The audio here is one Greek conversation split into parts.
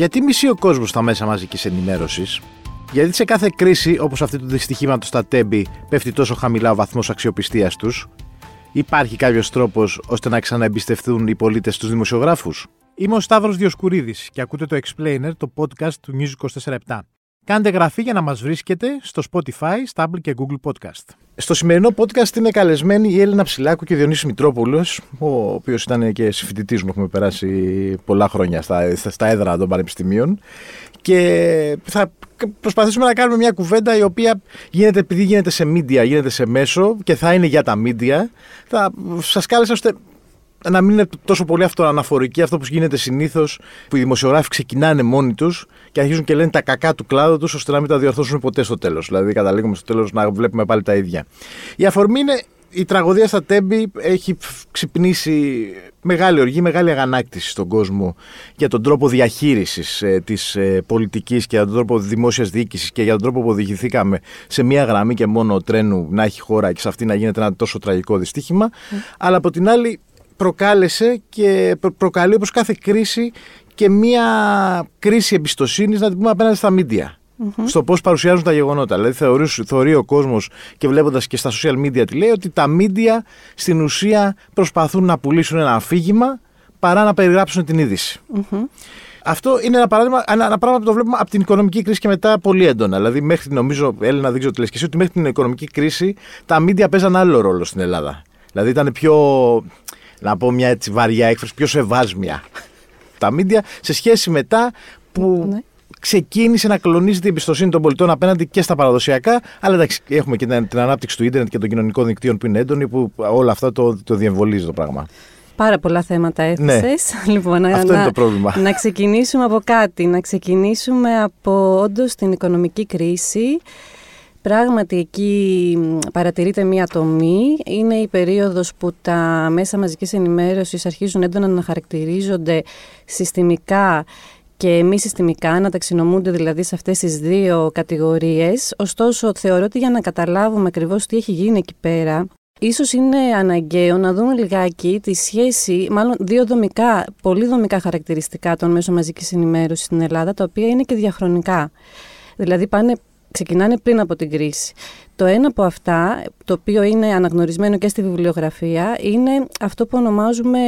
Γιατί μισεί ο κόσμος στα μέσα μαζικής ενημέρωσης? Γιατί σε κάθε κρίση, όπως αυτή του δυστυχήματος στα Τέμπη, πέφτει τόσο χαμηλά ο βαθμός αξιοπιστίας τους? Υπάρχει κάποιος τρόπος ώστε να ξαναεμπιστευτούν οι πολίτες τους δημοσιογράφους? Είμαι ο Σταύρος Διοσκουρίδης και ακούτε το Explainer, το podcast του News247. Κάντε εγγραφή για να μας βρίσκετε στο Spotify, στα Apple και Google Podcast. Στο σημερινό podcast είναι καλεσμένοι η Έλενα Ψυλάκου και ο Διονύσης Μητρόπουλος, ο οποίος ήταν και συμφοιτητής μου, έχουμε περάσει πολλά χρόνια στα έδρα των πανεπιστημίων. Και θα προσπαθήσουμε να κάνουμε μια κουβέντα η οποία επειδή γίνεται σε media, γίνεται σε μέσο και θα είναι για τα media. Θα σας κάλεσα ώστε να μην είναι τόσο πολύ αυτοαναφορική, αυτό που γίνεται συνήθως, που οι δημοσιογράφοι ξεκινάνε μόνοι τους και αρχίζουν και λένε τα κακά του κλάδου τους, ώστε να μην τα διορθώσουμε ποτέ στο τέλος. Δηλαδή, καταλήγουμε στο τέλος να βλέπουμε πάλι τα ίδια. Η αφορμή είναι η τραγωδία στα Τέμπη. Έχει ξυπνήσει μεγάλη οργή, μεγάλη αγανάκτηση στον κόσμο για τον τρόπο διαχείρισης της πολιτικής και για τον τρόπο δημόσιας διοίκησης και για τον τρόπο που οδηγηθήκαμε σε μία γραμμή και μόνο τρένου να έχει χώρα και σε αυτή να γίνεται ένα τόσο τραγικό δυστύχημα. Αλλά από την άλλη, προκάλεσε και προκαλεί, όπως κάθε κρίση, και μία κρίση εμπιστοσύνης, να την πούμε, απέναντι στα μίντια. Mm-hmm. Στο πώς παρουσιάζουν τα γεγονότα. Δηλαδή, θεωρεί ο κόσμος, και βλέποντας και στα social media τι λέει, ότι τα μίντια στην ουσία προσπαθούν να πουλήσουν ένα αφήγημα παρά να περιγράψουν την είδηση. Mm-hmm. Αυτό είναι ένα πράγμα που το βλέπουμε από την οικονομική κρίση και μετά πολύ έντονα. Δηλαδή, μέχρι, νομίζω, Έλενα, δεν ξέρω τι λες και εσύ, ότι μέχρι την οικονομική κρίση τα μίντια παίζαν άλλο ρόλο στην Ελλάδα. Δηλαδή, ήταν πιο, να πω μια έτσι βαριά έκφραση, πιο σεβάσμια τα μίντια σε σχέση μετά που ξεκίνησε να κλονίζεται η εμπιστοσύνη των πολιτών απέναντι και στα παραδοσιακά. Αλλά εντάξει, έχουμε και την ανάπτυξη του ίντερνετ και των κοινωνικών δικτύων που είναι έντονη, που όλα αυτά το διεμβολίζει το πράγμα. Πάρα πολλά θέματα έθεσες. Ναι. Λοιπόν, αυτό είναι το πρόβλημα. Να ξεκινήσουμε από κάτι. Να ξεκινήσουμε από όντως την οικονομική κρίση. Πράγματι, εκεί παρατηρείται μία τομή. Είναι η περίοδος που τα μέσα μαζικής ενημέρωσης αρχίζουν έντονα να χαρακτηρίζονται συστημικά και μη συστημικά, να ταξινομούνται δηλαδή σε αυτές τις δύο κατηγορίες. Ωστόσο, θεωρώ ότι για να καταλάβουμε ακριβώς τι έχει γίνει εκεί πέρα, ίσως είναι αναγκαίο να δούμε λιγάκι τη σχέση, μάλλον δύο δομικά, πολύ δομικά χαρακτηριστικά των μέσων μαζικής ενημέρωσης στην Ελλάδα, τα οποία είναι και διαχρονικά. Δηλαδή, ξεκινάνε πριν από την κρίση. Το ένα από αυτά, το οποίο είναι αναγνωρισμένο και στη βιβλιογραφία, είναι αυτό που ονομάζουμε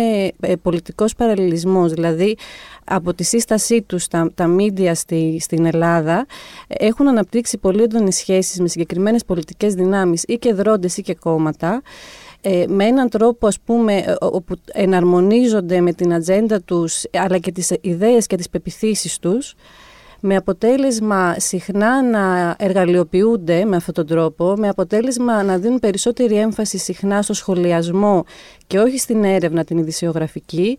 πολιτικός παραλληλισμός. Δηλαδή, από τη σύστασή τους τα μίντια στην Ελλάδα έχουν αναπτύξει πολύ έντονες σχέσεις με συγκεκριμένες πολιτικές δυνάμεις ή και δρόντες ή και κόμματα, με έναν τρόπο, ας πούμε, όπου εναρμονίζονται με την ατζέντα τους, αλλά και τις ιδέες και τις πεπιθήσεις τους, με αποτέλεσμα συχνά να εργαλειοποιούνται με αυτόν τον τρόπο, με αποτέλεσμα να δίνουν περισσότερη έμφαση συχνά στο σχολιασμό και όχι στην έρευνα την ειδησιογραφική,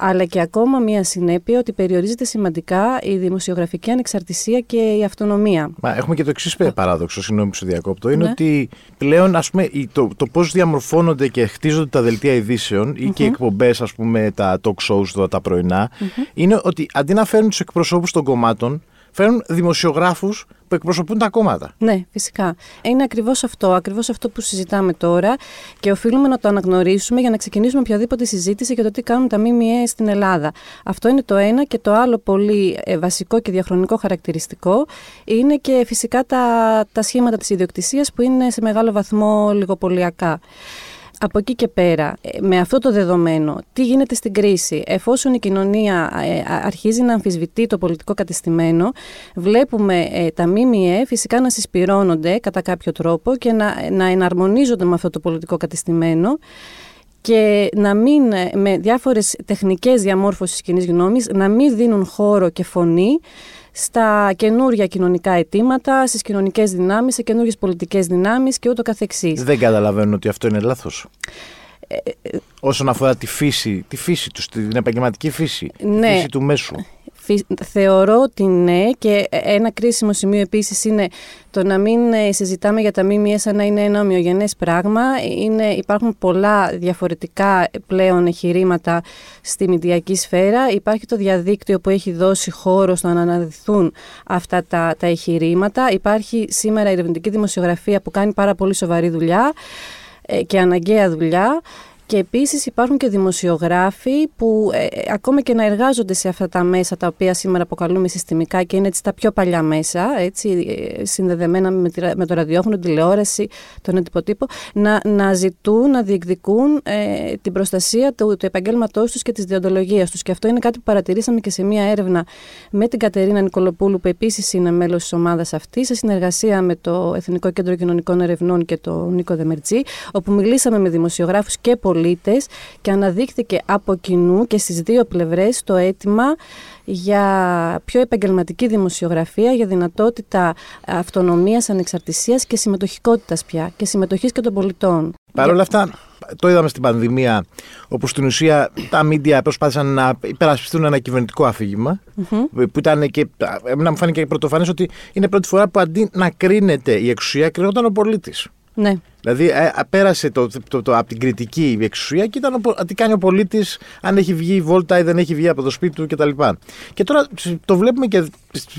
αλλά και ακόμα μία συνέπεια ότι περιορίζεται σημαντικά η δημοσιογραφική ανεξαρτησία και η αυτονομία. Μα έχουμε και το εξής παράδοξο, συγγνώμη που σε διακόπτω, είναι ότι πλέον, ας πούμε, το πώς διαμορφώνονται και χτίζονται τα δελτία ειδήσεων ή και οι εκπομπές, ας πούμε, τα talk shows, τα πρωινά, είναι ότι αντί να φέρνουν τους εκπροσώπους των κομμάτων, φέρνουν δημοσιογράφους που εκπροσωπούν τα κόμματα. Ναι, φυσικά. Είναι ακριβώς αυτό που συζητάμε τώρα και οφείλουμε να το αναγνωρίσουμε για να ξεκινήσουμε οποιαδήποτε συζήτηση για το τι κάνουν τα ΜΜΕ στην Ελλάδα. Αυτό είναι το ένα, και το άλλο πολύ βασικό και διαχρονικό χαρακτηριστικό είναι και φυσικά τα σχήματα της ιδιοκτησίας, που είναι σε μεγάλο βαθμό λιγοπωλιακά. Από εκεί και πέρα, με αυτό το δεδομένο, τι γίνεται στην κρίση? Εφόσον η κοινωνία αρχίζει να αμφισβητεί το πολιτικό κατεστημένο, βλέπουμε τα ΜΜΕ φυσικά να συσπυρώνονται κατά κάποιο τρόπο και να εναρμονίζονται με αυτό το πολιτικό κατεστημένο και να μην, με διάφορες τεχνικές διαμόρφωσης κοινής γνώμης, να μην δίνουν χώρο και φωνή στα καινούργια κοινωνικά αιτήματα, στις κοινωνικές δυνάμεις, σε καινούργιες πολιτικές δυνάμεις και ούτω καθεξής. Δεν καταλαβαίνουν ότι αυτό είναι λάθος. Όσον αφορά τη φύση τους, την επαγγελματική φύση, ναι, τη φύση του μέσου. Θεωρώ ότι ναι, και ένα κρίσιμο σημείο επίσης είναι το να μην συζητάμε για τα ΜΜΕ σαν να είναι ένα ομοιογενές πράγμα. Υπάρχουν πολλά διαφορετικά πλέον εχειρήματα στη μηντιακή σφαίρα. Υπάρχει το διαδίκτυο που έχει δώσει χώρο στο να αναδυθούν αυτά τα εχειρήματα. Υπάρχει σήμερα η ερευνητική δημοσιογραφία που κάνει πάρα πολύ σοβαρή δουλειά και αναγκαία δουλειά. Και επίσης υπάρχουν και δημοσιογράφοι που ακόμα και να εργάζονται σε αυτά τα μέσα τα οποία σήμερα αποκαλούμε συστημικά και είναι έτσι τα πιο παλιά μέσα, έτσι, συνδεδεμένα με το ραδιόφωνο, τηλεόραση, τον εντυποτύπο, να ζητούν, να διεκδικούν την προστασία του επαγγέλματός τους και της διοντολογίας τους. Και αυτό είναι κάτι που παρατηρήσαμε και σε μία έρευνα με την Κατερίνα Νικολοπούλου, που επίσης είναι μέλος της ομάδας αυτής, σε συνεργασία με το Εθνικό Κέντρο Κοινωνικών Ερευνών και τον Νίκο Δεμερτζή, όπου μιλήσαμε με δημοσιογράφους και πολίτες και αναδείχθηκε από κοινού και στις δύο πλευρές το αίτημα για πιο επαγγελματική δημοσιογραφία, για δυνατότητα αυτονομίας, ανεξαρτησίας και συμμετοχικότητας πια και συμμετοχής και των πολιτών. Παρ' όλα αυτά, το είδαμε στην πανδημία, όπου στην ουσία τα μίντια προσπάθησαν να υπερασπιστούν ένα κυβερνητικό αφήγημα, που ήταν και, εμένα μου φάνηκε πρωτοφανές ότι είναι πρώτη φορά που αντί να κρίνεται η εξουσία, κρίνονταν ο πολίτης. Ναι. Δηλαδή, πέρασε από την κριτική η εξουσία και ήταν τι κάνει ο πολίτης, αν έχει βγει η βόλτα ή δεν έχει βγει από το σπίτι του κτλ. Και τώρα το βλέπουμε και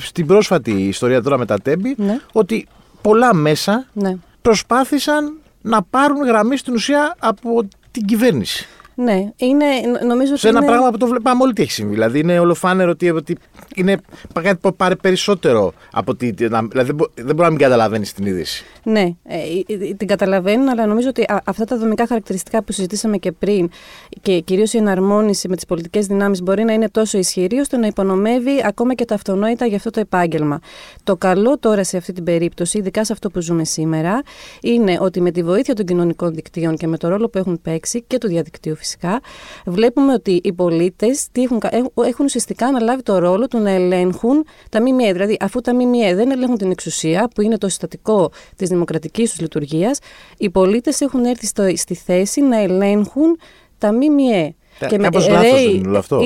στην πρόσφατη ιστορία τώρα με τα Τέμπη, ναι, ότι πολλά μέσα, ναι, προσπάθησαν να πάρουν γραμμή στην ουσία από την κυβέρνηση. Ναι, είναι, νομίζω ότι σε ένα πράγμα που το βλέπαμε όλοι τι έχει συμβεί. Δηλαδή είναι ολοφάνερο ότι είναι κάτι που πάρει περισσότερο από ότι. Δηλαδή δεν μπορεί να μην καταλαβαίνει την είδηση. Ναι, την καταλαβαίνουν, αλλά νομίζω ότι αυτά τα δομικά χαρακτηριστικά που συζητήσαμε και πριν και κυρίως η εναρμόνιση με τις πολιτικές δυνάμεις μπορεί να είναι τόσο ισχυρή ώστε να υπονομεύει ακόμα και τα αυτονόητα για αυτό το επάγγελμα. Το καλό τώρα σε αυτή την περίπτωση, ειδικά σε αυτό που ζούμε σήμερα, είναι ότι με τη βοήθεια των κοινωνικών δικτύων και με το ρόλο που έχουν παίξει και του διαδικτύου φυσικά, βλέπουμε ότι οι πολίτες έχουν ουσιαστικά αναλάβει το ρόλο του να ελέγχουν τα ΜΜΕ. Δηλαδή, αφού τα ΜΜΕ δεν ελέγχουν την εξουσία, που είναι το συστατικό της δημοκρατικής τους λειτουργίας, οι πολίτες έχουν έρθει στη θέση να ελέγχουν τα ΜΜΕ. Κάπως λάθος είναι όλο αυτό.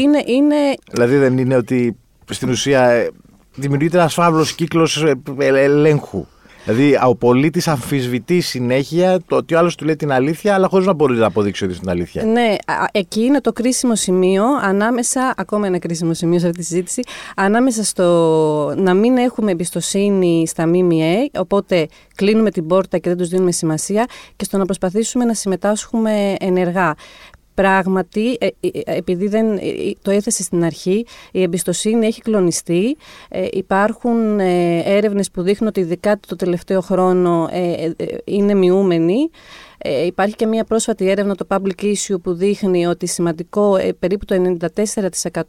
Δηλαδή, δεν είναι ότι στην ουσία δημιουργείται ένας φαύλος κύκλος ελέγχου. Δηλαδή, ο πολίτης αμφισβητεί συνέχεια το ότι ο άλλος του λέει την αλήθεια, αλλά χωρίς να μπορεί να αποδείξει ότι είναι την αλήθεια. Ναι, εκεί είναι το κρίσιμο σημείο, ακόμα ένα κρίσιμο σημείο σε αυτή τη συζήτηση, ανάμεσα στο να μην έχουμε εμπιστοσύνη στα ΜΜΕ, οπότε κλείνουμε την πόρτα και δεν τους δίνουμε σημασία, και στο να προσπαθήσουμε να συμμετάσχουμε ενεργά. Πράγματι, επειδή δεν το έθεσε στην αρχή, η εμπιστοσύνη έχει κλονιστεί. Υπάρχουν έρευνες που δείχνουν ότι ειδικά το τελευταίο χρόνο είναι μειούμενη. Υπάρχει και μια πρόσφατη έρευνα, το Public Issue, που δείχνει ότι σημαντικό, περίπου το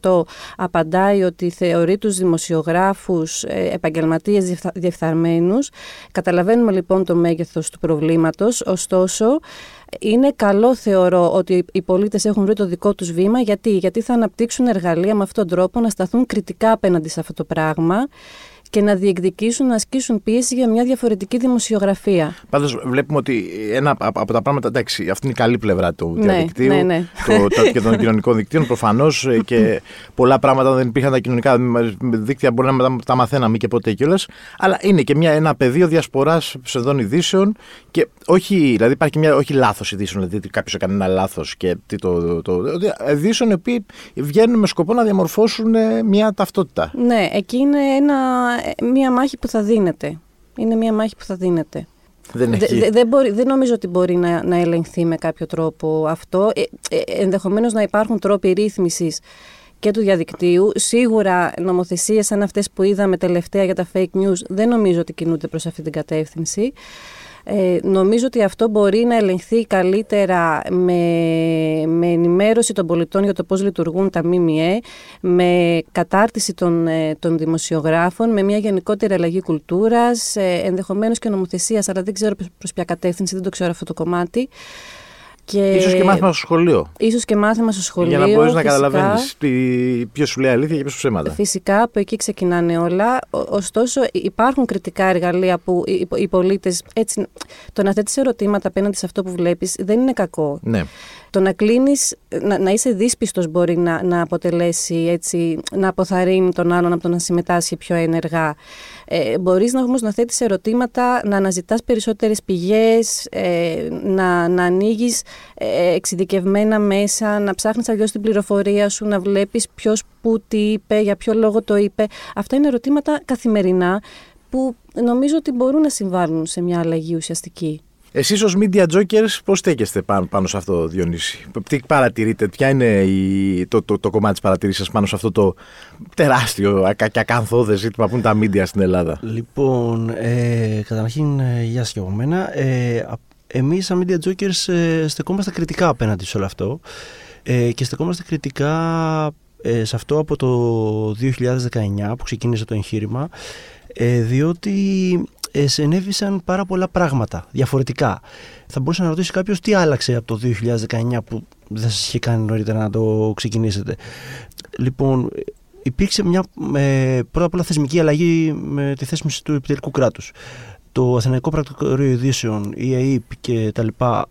94% απαντάει ότι θεωρεί τους δημοσιογράφους επαγγελματίες διεφθαρμένους. Καταλαβαίνουμε λοιπόν το μέγεθος του προβλήματος, ωστόσο είναι καλό, θεωρώ, ότι οι πολίτες έχουν βρει το δικό τους βήμα. Γιατί θα αναπτύξουν εργαλεία με αυτόν τον τρόπο να σταθούν κριτικά απέναντι σε αυτό το πράγμα και να διεκδικήσουν, να ασκήσουν πίεση για μια διαφορετική δημοσιογραφία. Πάντως βλέπουμε ότι ένα από τα πράγματα, εντάξει, αυτή είναι η καλή πλευρά του διαδικτύου, ναι. Και των κοινωνικών δικτύων, προφανώς, και πολλά πράγματα δεν υπήρχαν τα κοινωνικά δίκτυα, μπορεί να τα μαθαίναμε και ποτέ κιόλας. Αλλά είναι και ένα πεδίο διασποράς ψευδών ειδήσεων και δηλαδή υπάρχει όχι λάθος ειδήσεων, δηλαδή κάποιος έκανε ένα λάθος και ειδήσεων οι οποίοι βγαίνουν με σκοπό να διαμορφώσουν μια ταυτότητα. Ναι, εκεί είναι μια μάχη που θα δίνεται. Δεν νομίζω ότι μπορεί να ελεγχθεί με κάποιο τρόπο αυτό. Ενδεχομένως να υπάρχουν τρόποι ρύθμισης και του διαδικτύου. Σίγουρα νομοθεσίες σαν αυτές που είδαμε τελευταία για τα fake news δεν νομίζω ότι κινούνται προς αυτή την κατεύθυνση. Νομίζω ότι αυτό μπορεί να ελεγχθεί καλύτερα με ενημέρωση των πολιτών για το πώς λειτουργούν τα ΜΜΕ, με κατάρτιση των δημοσιογράφων, με μια γενικότερη αλλαγή κουλτούρας, ενδεχομένως και νομοθεσίας, αλλά δεν ξέρω προς ποια κατεύθυνση, δεν το ξέρω αυτό το κομμάτι. Ίσως και μάθημα στο σχολείο. Για να μπορείς να καταλαβαίνεις ποιος σου λέει αλήθεια και ποιος σου ψέματα. Φυσικά, από εκεί ξεκινάνε όλα. Ωστόσο, υπάρχουν κριτικά εργαλεία που οι πολίτες. Έτσι, το να θέτεις ερωτήματα απέναντι σε αυτό που βλέπεις δεν είναι κακό. Ναι. Το να κλείνεις, να είσαι δύσπιστος μπορεί να αποτελέσει, έτσι, να αποθαρρύνει τον άλλον από το να συμμετάσχει πιο ενεργά. Μπορείς όμως να θέτεις ερωτήματα, να αναζητάς περισσότερες πηγές, να ανοίγεις εξειδικευμένα μέσα, να ψάχνεις αλλιώς την πληροφορία σου, να βλέπεις ποιος που τι είπε, για ποιο λόγο το είπε. Αυτά είναι ερωτήματα καθημερινά που νομίζω ότι μπορούν να συμβάλλουν σε μια αλλαγή ουσιαστική. Εσείς ως Media Jokers πώς στέκεστε πάνω σε αυτό, Διονύση? Τι παρατηρείτε, ποια είναι το κομμάτι της παρατηρήσης σας πάνω σε αυτό το τεράστιο και ακαθόδες ζήτημα που είναι τα media στην Ελλάδα? Λοιπόν, καταρχήν γεια σας και από μένα. Εμείς σαν Media Jokers στεκόμαστε κριτικά απέναντι σε όλο αυτό και στεκόμαστε κριτικά σε αυτό από το 2019 που ξεκίνησε το εγχείρημα, διότι συνέβησαν πάρα πολλά πράγματα διαφορετικά. Θα μπορούσε να ρωτήσει κάποιος τι άλλαξε από το 2019 που δεν σας είχε κάνει νωρίτερα να το ξεκινήσετε. Λοιπόν, υπήρξε μια πρώτα απ' όλα θεσμική αλλαγή με τη θέσμιση του επιτελικού κράτους. Το Αθηναϊκό Πρακτορείο Ειδήσεων, η ΑΕΠ και τα λοιπά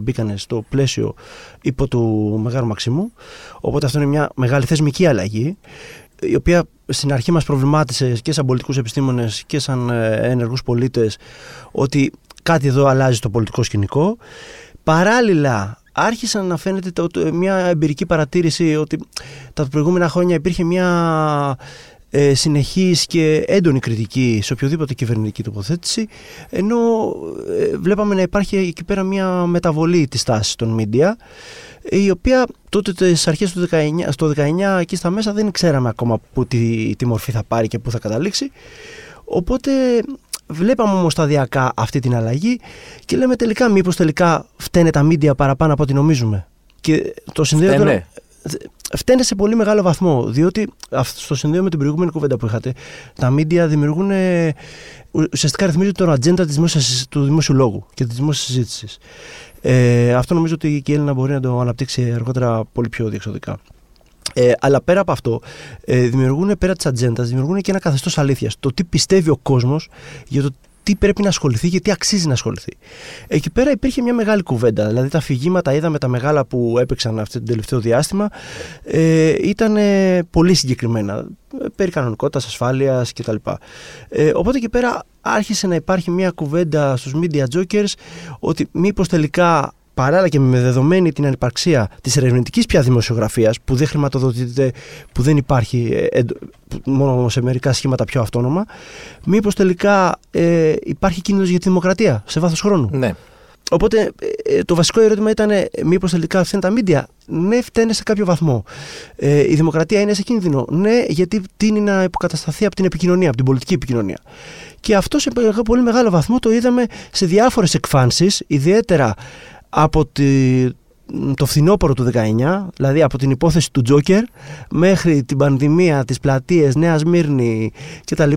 μπήκανε στο πλαίσιο υπό του Μεγάρου Μαξιμού. Οπότε αυτό είναι μια μεγάλη θεσμική αλλαγή, η οποία στην αρχή μας προβλημάτισε και σαν πολιτικούς επιστήμονες και σαν ενεργούς πολίτες, ότι κάτι εδώ αλλάζει το πολιτικό σκηνικό. Παράλληλα άρχισαν να φαίνεται μια εμπειρική παρατήρηση ότι τα προηγούμενα χρόνια υπήρχε μια συνεχής και έντονη κριτική σε οποιοδήποτε κυβερνητική τοποθέτηση, ενώ βλέπαμε να υπάρχει εκεί πέρα μια μεταβολή της τάσης των media, η οποία τότε στις αρχές του 19, στο 19 εκεί στα μέσα δεν ξέραμε ακόμα τι μορφή θα πάρει και πού θα καταλήξει. Οπότε βλέπαμε όμως σταδιακά αυτή την αλλαγή και λέμε τελικά μήπως φταίνε τα media παραπάνω από ό,τι νομίζουμε. Και το συνδέεται. Φταίνε σε πολύ μεγάλο βαθμό, διότι στο συνδέο με την προηγούμενη κουβέντα που είχατε, τα media δημιουργούν, ουσιαστικά ρυθμίζουν τον ατζέντα του δημόσιου λόγου και της δημόσιας συζήτησης. Αυτό νομίζω ότι και η Έλενα μπορεί να το αναπτύξει αργότερα πολύ πιο διεξοδικά. Αλλά πέρα από αυτό, δημιουργούν πέρα της ατζέντας, δημιουργούν και ένα καθεστώς αλήθειας. Το τι πιστεύει ο κόσμος για το τι πρέπει να ασχοληθεί και τι αξίζει να ασχοληθεί. Εκεί πέρα υπήρχε μια μεγάλη κουβέντα. Δηλαδή τα αφηγήματα, είδαμε τα μεγάλα που έπαιξαν αυτό το τελευταίο διάστημα, ήταν πολύ συγκεκριμένα. Περί κανονικότητας, ασφάλειας κτλ. Οπότε εκεί πέρα άρχισε να υπάρχει μια κουβέντα στους media jokers ότι μήπως τελικά, παράλληλα και με δεδομένη την ανυπαρξία της ερευνητικής πια δημοσιογραφίας που δεν χρηματοδοτείται, που δεν υπάρχει, μόνο σε μερικά σχήματα πιο αυτόνομα, μήπως τελικά υπάρχει κίνδυνος για τη δημοκρατία σε βάθος χρόνου. Ναι. Οπότε το βασικό ερώτημα ήταν μήπως τελικά φταίνε τα media? Ναι, φταίνε σε κάποιο βαθμό. Η δημοκρατία είναι σε κίνδυνο? Ναι, γιατί τείνει να υποκατασταθεί από την επικοινωνία, από την πολιτική επικοινωνία. Και αυτό σε πολύ μεγάλο βαθμό το είδαμε σε διάφορες εκφάνσεις, ιδιαίτερα από το φθινόπωρο του 19, δηλαδή από την υπόθεση του Τζόκερ μέχρι την πανδημία, τις πλατείες, Νέα Σμύρνη κτλ,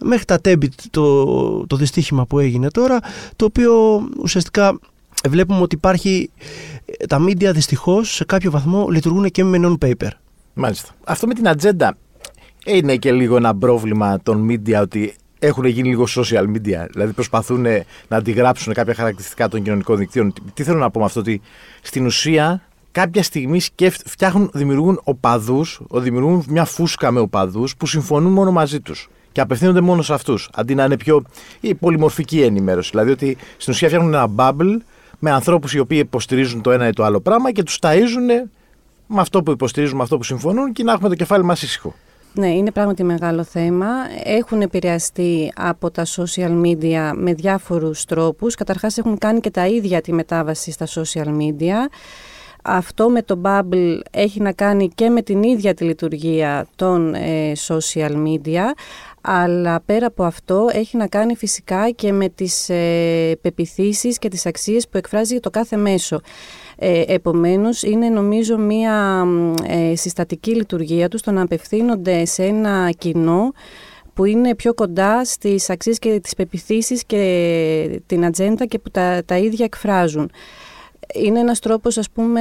μέχρι τα Τέμπη, το δυστύχημα που έγινε τώρα, το οποίο ουσιαστικά βλέπουμε ότι υπάρχει. Τα media δυστυχώς σε κάποιο βαθμό λειτουργούν και με non-paper. Μάλιστα. Αυτό με την ατζέντα είναι και λίγο ένα πρόβλημα των media, ότι έχουν γίνει λίγο social media, δηλαδή προσπαθούν να αντιγράψουν κάποια χαρακτηριστικά των κοινωνικών δικτύων. Τι θέλω να πω με αυτό, ότι στην ουσία κάποια στιγμή δημιουργούν οπαδούς, δημιουργούν μια φούσκα με οπαδούς που συμφωνούν μόνο μαζί τους και απευθύνονται μόνο σε αυτούς, αντί να είναι πιο η πολυμορφική ενημέρωση. Δηλαδή ότι στην ουσία φτιάχνουν ένα bubble με ανθρώπους οι οποίοι υποστηρίζουν το ένα ή το άλλο πράγμα και τους ταΐζουν με αυτό που υποστηρίζουν, με αυτό που συμφωνούν, και να έχουμε το κεφάλι μας ήσυχο. Ναι, είναι πράγματι μεγάλο θέμα. Έχουν επηρεαστεί από τα social media με διάφορους τρόπους. Καταρχάς έχουν κάνει και τα ίδια τη μετάβαση στα social media. Αυτό με το bubble έχει να κάνει και με την ίδια τη λειτουργία των social media, αλλά πέρα από αυτό έχει να κάνει φυσικά και με τις πεπιθήσεις και τις αξίες που εκφράζει το κάθε μέσο. Επομένως είναι νομίζω μια συστατική λειτουργία τους το να απευθύνονται σε ένα κοινό που είναι πιο κοντά στις αξίες και τις πεπιθήσεις και την ατζέντα και που τα ίδια εκφράζουν. Είναι ένας τρόπος, ας πούμε,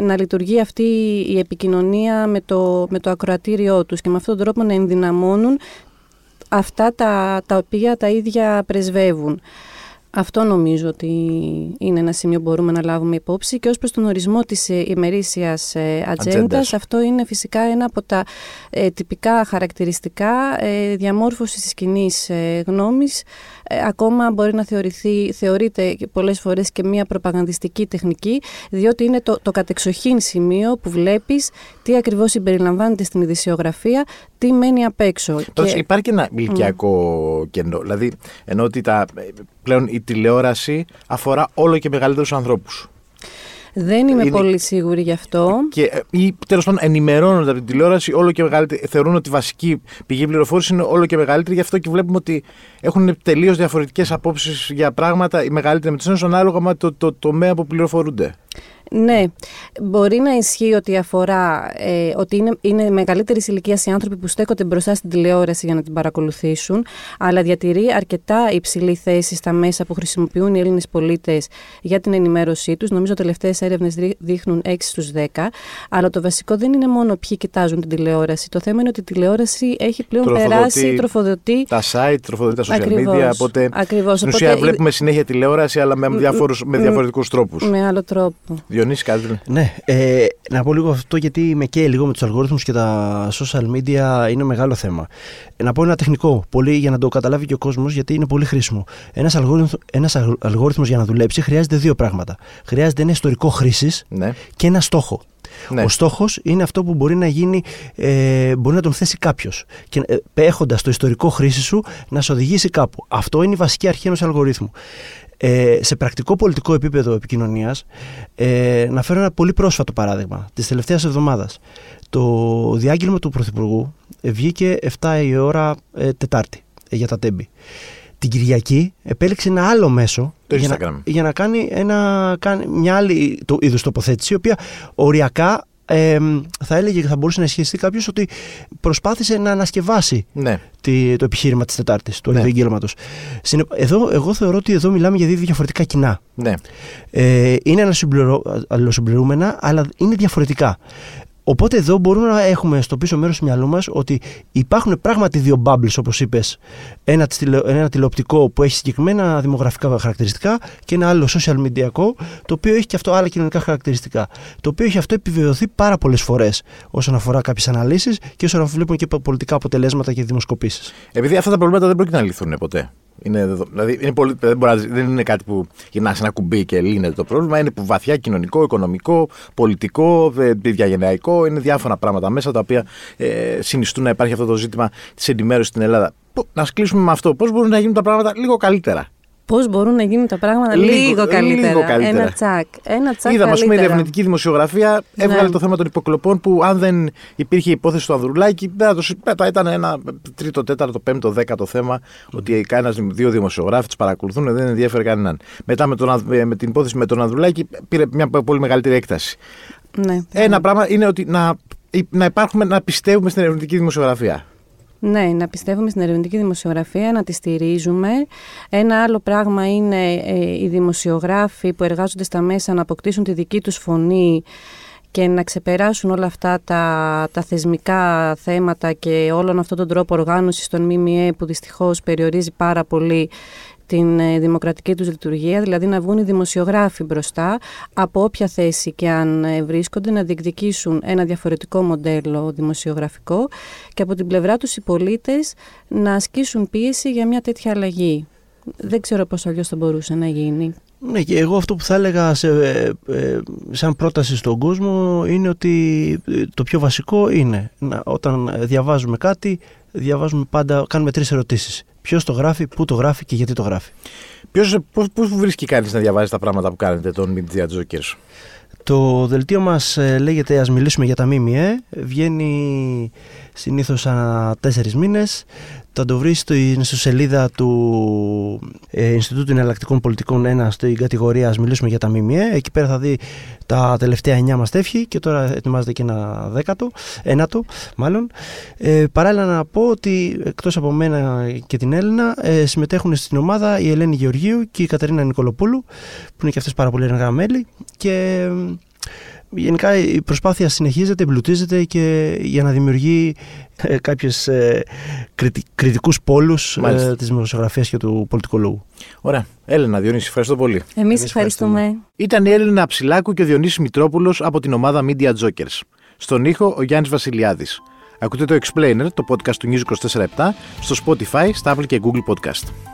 να λειτουργεί αυτή η επικοινωνία με το ακροατήριό τους και με αυτόν τον τρόπο να ενδυναμώνουν αυτά τα οποία τα ίδια πρεσβεύουν. Αυτό νομίζω ότι είναι ένα σημείο που μπορούμε να λάβουμε υπόψη, και ως προς τον ορισμό της ημερήσιας ατζέντας, αυτό είναι φυσικά ένα από τα τυπικά χαρακτηριστικά διαμόρφωσης της κοινής γνώμης ακόμα μπορεί να θεωρείται πολλές φορές και μια προπαγανδιστική τεχνική, διότι είναι το κατεξοχήν σημείο που βλέπεις τι ακριβώς συμπεριλαμβάνεται στην ειδησιογραφία, τι μένει απ' έξω. Τόσο, και... Υπάρχει και ένα ηλικιακό κενό. Δηλαδή, ενώ ότι πλέον η τηλεόραση αφορά όλο και μεγαλύτερους ανθρώπους. Δεν είμαι πολύ σίγουρη γι' αυτό. Ή τέλος πάντων ενημερώνονται από την τηλεόραση όλο και μεγαλύτερη. Θεωρούν ότι η βασική πηγή πληροφόρηση είναι όλο και μεγαλύτερη. Γι' αυτό και βλέπουμε ότι έχουν τελείως διαφορετικές απόψεις για πράγματα οι μεγαλύτεροι με τους ένωσες, ανάλογα με το τομέα που πληροφορούνται. Ναι, μπορεί να ισχύει ότι αφορά ότι είναι μεγαλύτερης ηλικίας οι άνθρωποι που στέκονται μπροστά στην τηλεόραση για να την παρακολουθήσουν, αλλά διατηρεί αρκετά υψηλή θέση στα μέσα που χρησιμοποιούν οι Έλληνες πολίτες για την ενημέρωσή τους. Νομίζω τελευταίες έρευνες δείχνουν 6 στους 10, αλλά το βασικό δεν είναι μόνο ποιοι κοιτάζουν την τηλεόραση. Το θέμα είναι ότι η τηλεόραση έχει πλέον περάσει, τροφοδοτεί. Τα site, τροφοδοτεί τα social media. Οπότε στην ουσία βλέπουμε συνέχεια τηλεόραση, αλλά με διαφορετικούς τρόπους. Με άλλο τρόπο. Διονύση, κάτι. Ναι, να πω λίγο αυτό, γιατί με καίει λίγο με τους αλγόριθμους και τα social media είναι μεγάλο θέμα. Να πω ένα τεχνικό, πολύ για να το καταλάβει και ο κόσμος, γιατί είναι πολύ χρήσιμο. Ένας αλγόριθμος για να δουλέψει χρειάζεται δύο πράγματα. Χρειάζεται ένα ιστορικό χρήσης, ναι, και ένα στόχο. Ναι. Ο στόχος είναι αυτό που μπορεί να γίνει, μπορεί να τον θέσει κάποιος. Και έχοντας το ιστορικό χρήση σου να σε οδηγήσει κάπου. Αυτό είναι η βασική αρχή ενός αλγορίθμου. Σε πρακτικό πολιτικό επίπεδο επικοινωνίας, να φέρω ένα πολύ πρόσφατο παράδειγμα της τελευταίας εβδομάδας. Το διάγγελμα του Πρωθυπουργού βγήκε 7 η ώρα Τετάρτη για τα Τέμπη. Την Κυριακή επέλεξε ένα άλλο μέσο για να κάνει, μια άλλη είδους τοποθέτηση, η οποία οριακά θα έλεγε και θα μπορούσε να ισχυριστεί κάποιος ότι προσπάθησε να ανασκευάσει, ναι, το επιχείρημα της Τετάρτης, του διαγγέλματος. Ναι. Εγώ θεωρώ ότι εδώ μιλάμε για δύο διαφορετικά κοινά. Ναι. Είναι αλληλοσυμπληρούμενα, αλλά είναι διαφορετικά. Οπότε εδώ μπορούμε να έχουμε στο πίσω μέρος του μυαλού μας ότι υπάρχουν πράγματι δύο bubbles, όπως είπες. Ένα τηλεοπτικό που έχει συγκεκριμένα δημογραφικά χαρακτηριστικά και ένα άλλο social media, το οποίο έχει και αυτό άλλα κοινωνικά χαρακτηριστικά. Το οποίο έχει αυτό επιβεβαιωθεί πάρα πολλές φορές όσον αφορά κάποιες αναλύσεις και όσον αφορά βλέπουμε και πολιτικά αποτελέσματα και δημοσκοπήσεις. Επειδή αυτά τα προβλήματα δεν πρόκειται να λυθούν ποτέ. Δηλαδή είναι πολύ, δεν είναι κάτι που γυρνάς ένα κουμπί και λύνεται το πρόβλημα. Είναι που βαθιά κοινωνικό, οικονομικό, πολιτικό, διαγενειακό. Είναι διάφορα πράγματα μέσα τα οποία συνιστούν να υπάρχει αυτό το ζήτημα της ενημέρωσης στην Ελλάδα. Να κλείσουμε με αυτό. Πώς μπορούν να γίνουν τα πράγματα λίγο καλύτερα. Πώς μπορούν να γίνουν τα πράγματα λίγο καλύτερα. Ένα τσακ. Είδαμε, ας πούμε, η ερευνητική δημοσιογραφία έβγαλε, ναι, το θέμα των υποκλοπών, που αν δεν υπήρχε η υπόθεση του Ανδρουλάκη, ήταν ένα τρίτο, τέταρτο, πέμπτο, δέκατο θέμα. Ότι δύο δημοσιογράφοι τους παρακολουθούν, δεν ενδιαφέρει κανέναν. Μετά με την υπόθεση με τον Ανδρουλάκη πήρε μια πολύ μεγαλύτερη έκταση. Ναι, ένα πράγμα είναι ότι να πιστεύουμε στην ερευνητική δημοσιογραφία. Ναι, να πιστεύουμε στην ερευνητική δημοσιογραφία, να τη στηρίζουμε. Ένα άλλο πράγμα είναι οι δημοσιογράφοι που εργάζονται στα μέσα να αποκτήσουν τη δική τους φωνή και να ξεπεράσουν όλα αυτά τα θεσμικά θέματα και όλον αυτόν τον τρόπο οργάνωσης των ΜΜΕ που δυστυχώς περιορίζει πάρα πολύ την δημοκρατική τους λειτουργία, δηλαδή να βγουν οι δημοσιογράφοι μπροστά από όποια θέση και αν βρίσκονται, να διεκδικήσουν ένα διαφορετικό μοντέλο δημοσιογραφικό και από την πλευρά τους οι πολίτες να ασκήσουν πίεση για μια τέτοια αλλαγή. Δεν ξέρω πώς αλλιώς θα μπορούσε να γίνει. Ναι, και εγώ αυτό που θα έλεγα σαν πρόταση στον κόσμο είναι ότι το πιο βασικό είναι όταν διαβάζουμε κάτι, κάνουμε 3 ερωτήσεις. Ποιος το γράφει, πού το γράφει και γιατί το γράφει. Πώς βρίσκει κανείς να διαβάζει τα πράγματα που κάνετε τον Media Jokers? Το δελτίο μας λέγεται «Ας μιλήσουμε για τα ΜΜΕ». Βγαίνει συνήθως ανά 4 μήνες. Θα το βρεις στην ιστοσελίδα του Ινστιτούτου Εναλλακτικών Πολιτικών 1 στην κατηγορία «Ας μιλήσουμε για τα ΜΜΕ». Εκεί πέρα θα δει τα τελευταία 9 μαστεύχη και τώρα ετοιμάζεται και ένα 9ο μάλλον. Παράλληλα να πω ότι εκτός από μένα και την Έλενα συμμετέχουν στην ομάδα η Ελένη Γεωργίου και η Κατερίνα Νικολοπούλου, που είναι και αυτές πάρα πολύ ενεργά μέλη, και γενικά η προσπάθεια συνεχίζεται, εμπλουτίζεται και για να δημιουργεί κάποιους κριτικούς πόλους της δημοσιογραφίας και του πολιτικού λόγου. Ωραία. Έλενα, Διονύση, ευχαριστώ πολύ. Εμείς ευχαριστούμε. Ήταν η Έλενα Ψυλάκου και ο Διονύσης Μητρόπουλος από την ομάδα Media Jokers. Στον ήχο ο Γιάννης Βασιλιάδης. Ακούτε το Explainer, το podcast του News247, στο Spotify, στα Apple και Google Podcast.